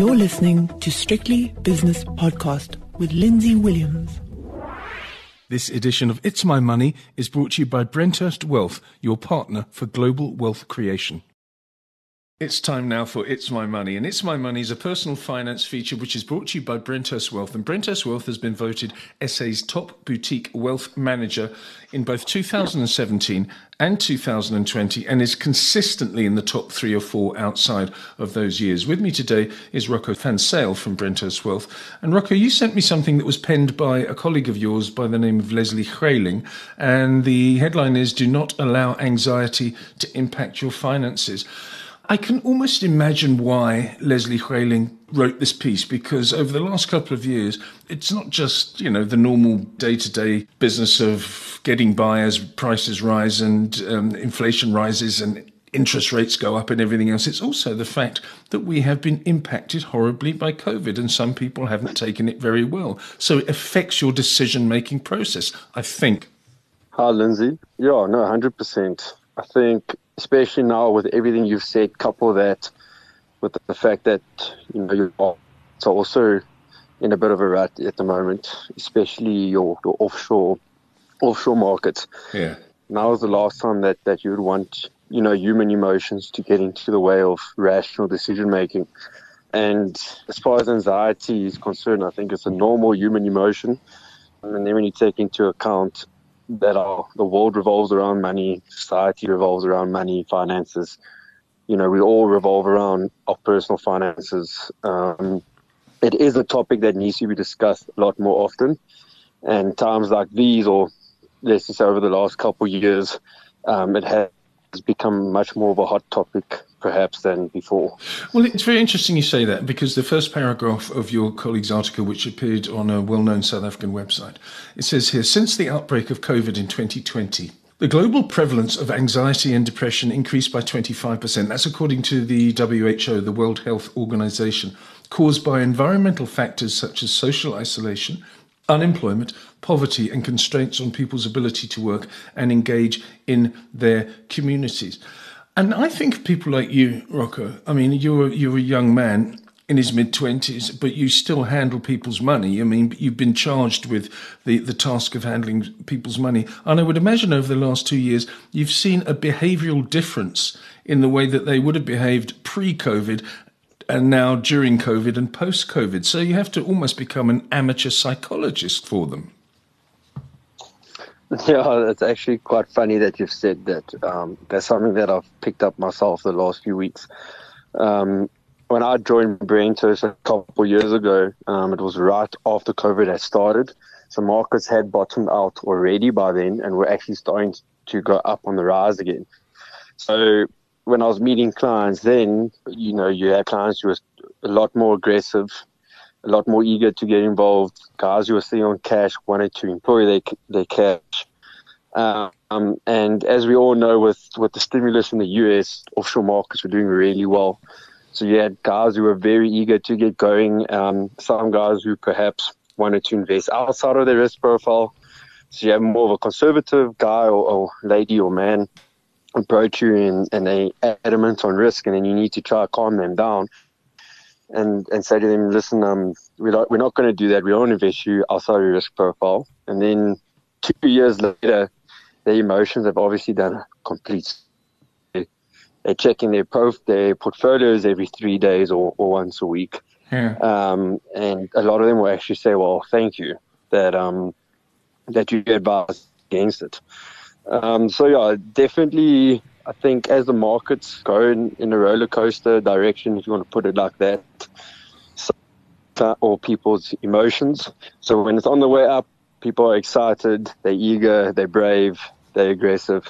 You're listening to Strictly Business Podcast with Lindsay Williams. This edition of It's My Money is brought to you by Brenthurst Wealth, your partner for global wealth creation. It's time now for It's My Money, and It's My Money is a personal finance feature which is brought to you by Brenthurst Wealth, and Brenthurst Wealth has been voted SA's top boutique wealth manager in both 2017 and 2020, and is consistently in the top three or four outside of those years. With me today is Rocco Fanzail from Brenthurst Wealth. And Rocco, you sent me something that was penned by a colleague of yours by the name of Leslie Greyling, and the headline is, "Do Not Allow Anxiety to Impact Your Finances." I can almost imagine why Leslie Greyling wrote this piece, because over the last couple of years, it's not just, the normal day-to-day business of getting by as prices rise and inflation rises and interest rates go up and everything else. It's also the fact that we have been impacted horribly by COVID, and some people haven't taken it very well. So it affects your decision-making process, I think. Hi, Lindsay. Yeah, no, 100%. I think, especially now with everything you've said, couple that with the fact that, you are also in a bit of a rut at the moment, especially your offshore markets. Yeah. Now is the last time that you would want, human emotions to get into the way of rational decision-making. And as far as anxiety is concerned, I think it's a normal human emotion. And then when you take into account that the world revolves around money, society revolves around money, finances. We all revolve around our personal finances. It is a topic that needs to be discussed a lot more often. And times like these, or let's just say over the last couple of years, it has become much more of a hot topic perhaps than before. Well, it's very interesting you say that, because the first paragraph of your colleague's article, which appeared on a well-known South African website, it says here, "Since the outbreak of COVID in 2020, the global prevalence of anxiety and depression increased by 25%. That's according to the WHO, the World Health Organization, caused by environmental factors such as social isolation, unemployment, poverty, and constraints on people's ability to work and engage in their communities." And I think of people like you, Rocco. I mean, you're a young man in his mid-20s, but you still handle people's money. I mean, you've been charged with the task of handling people's money. And I would imagine over the last 2 years, you've seen a behavioural difference in the way that they would have behaved pre-COVID and now during COVID and post-COVID. So you have to almost become an amateur psychologist for them. Yeah, it's actually quite funny that you've said that. That's something that I've picked up myself the last few weeks. When I joined Brenthurst a couple of years ago, it was right after COVID had started. So markets had bottomed out already by then and were actually starting to go up on the rise again. So when I was meeting clients then, you had clients who were a lot more aggressive, a lot more eager to get involved. Guys who were sitting on cash wanted to employ their cash. And as we all know, with the stimulus in the US, offshore markets were doing really well. So you had guys who were very eager to get going. Some guys who perhaps wanted to invest outside of their risk profile. So you have more of a conservative guy or lady or man approach you and they adamant on risk, and then you need to try to calm them down. And say to them, listen, we're not going to do that. We don't invest you outside your risk profile. And then 2 years later, their emotions have obviously done a complete. They're checking their portfolios every 3 days or once a week. Yeah. And a lot of them will actually say, well, thank you that you advised against it. So, yeah, definitely, I think as the markets go in a roller coaster direction, if you want to put it like that, or people's emotions. So when it's on the way up, people are excited, they're eager, they're brave, they're aggressive.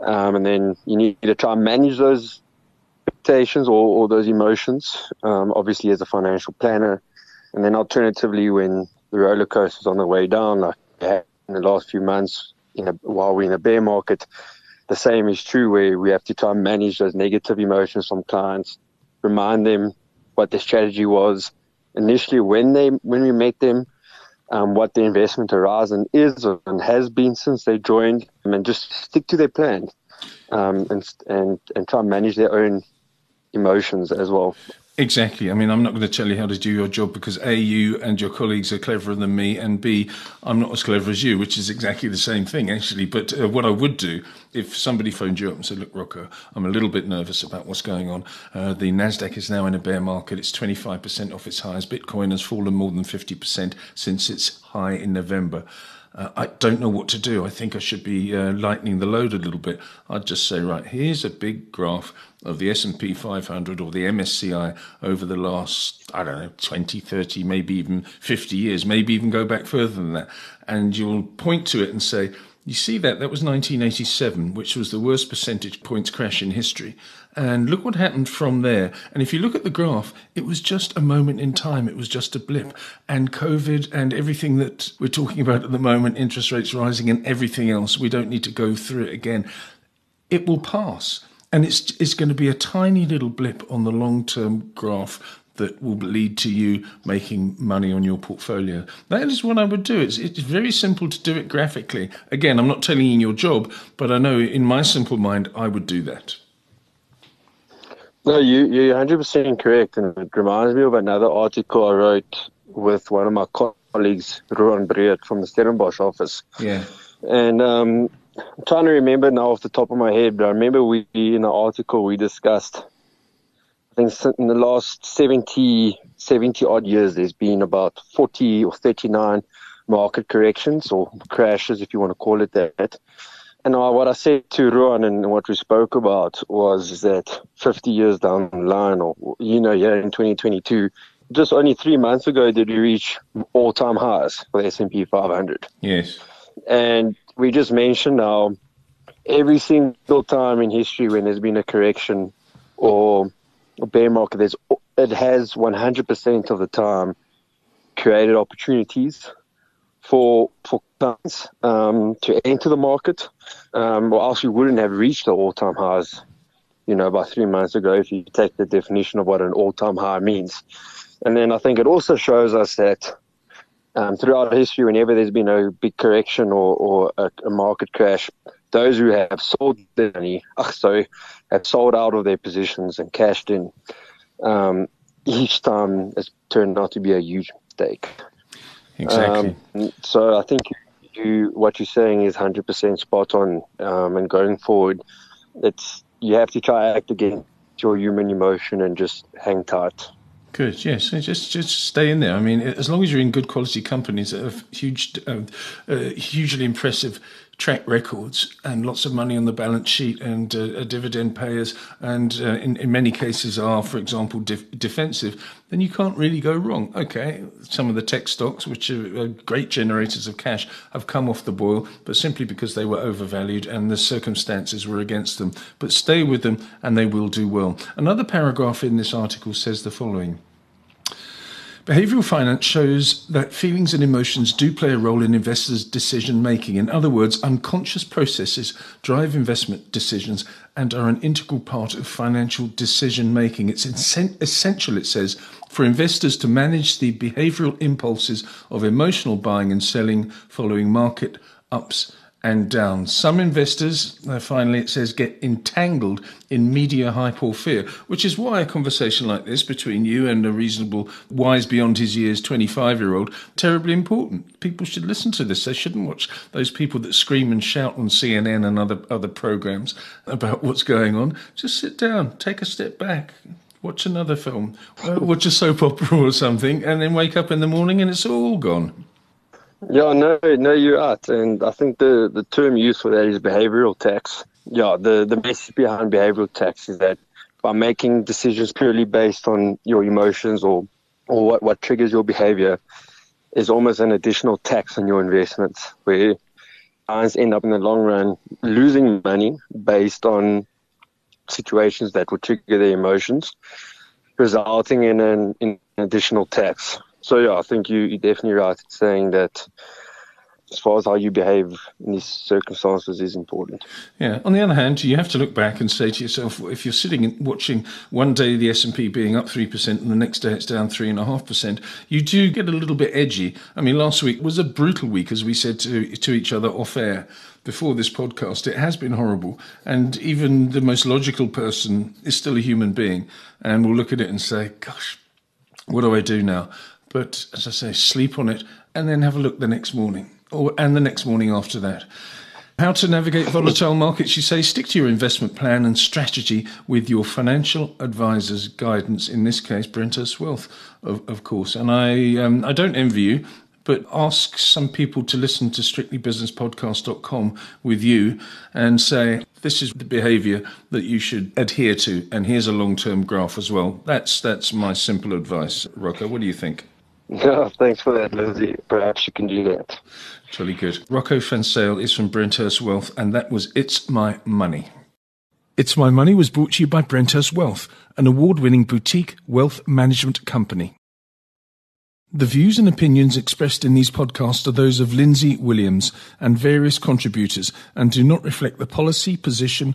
And then you need to try and manage those expectations or those emotions, obviously as a financial planner. And then alternatively, when the roller coaster's on the way down, like in the last few months while we're in a bear market, the same is true where we have to try and manage those negative emotions from clients, remind them what their strategy was initially when we met them, what their investment horizon is and has been since they joined, and just stick to their plan and try and manage their own emotions as well. Exactly. I mean, I'm not going to tell you how to do your job because A, you and your colleagues are cleverer than me, and B, I'm not as clever as you, which is exactly the same thing, actually. But what I would do, if somebody phoned you up and said, look, Rocco, I'm a little bit nervous about what's going on. The Nasdaq is now in a bear market. It's 25% off its highs. Bitcoin has fallen more than 50% since its high in November. I don't know what to do. I think I should be lightening the load a little bit. I'd just say, right, here's a big graph of the S&P 500 or the MSCI over the last, I don't know, 20, 30, maybe even 50 years, maybe even go back further than that. And you'll point to it and say, you see that? That was 1987, which was the worst percentage points crash in history. And look what happened from there. And if you look at the graph, it was just a moment in time. It was just a blip. And COVID and everything that we're talking about at the moment, interest rates rising and everything else, we don't need to go through it again. It will pass. And it's going to be a tiny little blip on the long-term graph that will lead to you making money on your portfolio. That is what I would do. It's very simple to do it graphically. Again, I'm not telling you your job, but I know in my simple mind, I would do that. No, you're 100% correct. And it reminds me of another article I wrote with one of my colleagues, Ruan Breedt from the Stellenbosch office. Yeah. And I'm trying to remember now off the top of my head, but I remember we in the article we discussed, I think in the last 70 odd years, there's been about 40 or 39 market corrections or crashes, if you want to call it that. And what I said to Ruan and what we spoke about was that 50 years down the line, or, you know, yeah, in 2022, just only 3 months ago did we reach all-time highs for the S&P 500. Yes. And we just mentioned how every single time in history when there's been a correction or bear market, it has 100% of the time created opportunities for clients to enter the market, or else you wouldn't have reached the all-time highs, you know, about 3 months ago if you take the definition of what an all-time high means. And then I think it also shows us that throughout history, whenever there's been a big correction or a market crash, those who have sold their money, have sold out of their positions and cashed in, each time has turned out to be a huge mistake. Exactly. So I think what you're saying is 100% spot on. And going forward, you have to try to act against your human emotion and just hang tight. Good, yes. Just stay in there. I mean, as long as you're in good quality companies that have hugely impressive track records and lots of money on the balance sheet and dividend payers and in many cases are, for example, defensive, then you can't really go wrong. Okay, some of the tech stocks, which are great generators of cash, have come off the boil, but simply because they were overvalued and the circumstances were against them. But stay with them and they will do well. Another paragraph in this article says the following. Behavioral finance shows that feelings and emotions do play a role in investors' decision-making. In other words, unconscious processes drive investment decisions and are an integral part of financial decision-making. It's essential, it says, for investors to manage the behavioral impulses of emotional buying and selling following market ups and downs. Some investors, finally, it says, get entangled in media hype or fear, which is why a conversation like this between you and a reasonable, wise beyond his years 25-year-old, terribly important. People should listen to this. They shouldn't watch those people that scream and shout on CNN and other programs about what's going on. Just sit down, take a step back. Watch another film, watch a soap opera or something, and then wake up in the morning and it's all gone. Yeah, no, you're right. And I think the term used for that is behavioral tax. Yeah, the message behind behavioral tax is that by making decisions purely based on your emotions or what triggers your behavior is almost an additional tax on your investments, where clients end up in the long run losing money based on situations that will trigger their emotions, resulting in an additional tax. So, yeah, I think you're definitely right in saying that as far as how you behave in these circumstances is important. Yeah. On the other hand, you have to look back and say to yourself, if you're sitting and watching one day the S&P being up 3% and the next day it's down 3.5%, you do get a little bit edgy. I mean, last week was a brutal week, as we said to each other off air before this podcast. It has been horrible. And even the most logical person is still a human being and will look at it and say, gosh, what do I do now? But as I say, sleep on it and then have a look the next morning and the next morning after that. How to navigate volatile markets, you say, stick to your investment plan and strategy with your financial advisor's guidance, in this case, Brenthurst Wealth, of course. And I don't envy you, but ask some people to listen to strictlybusinesspodcast.com with you and say, this is the behaviour that you should adhere to, and here's a long-term graph as well. That's my simple advice. Rocco, what do you think? No, thanks for that, Lizzie. Perhaps you can do that. Totally good. Rocco Fanzail is from Brenthurst Wealth, and that was It's My Money. It's My Money was brought to you by Brenthurst Wealth, an award-winning boutique wealth management company. The views and opinions expressed in these podcasts are those of Lindsay Williams and various contributors and do not reflect the policy, position,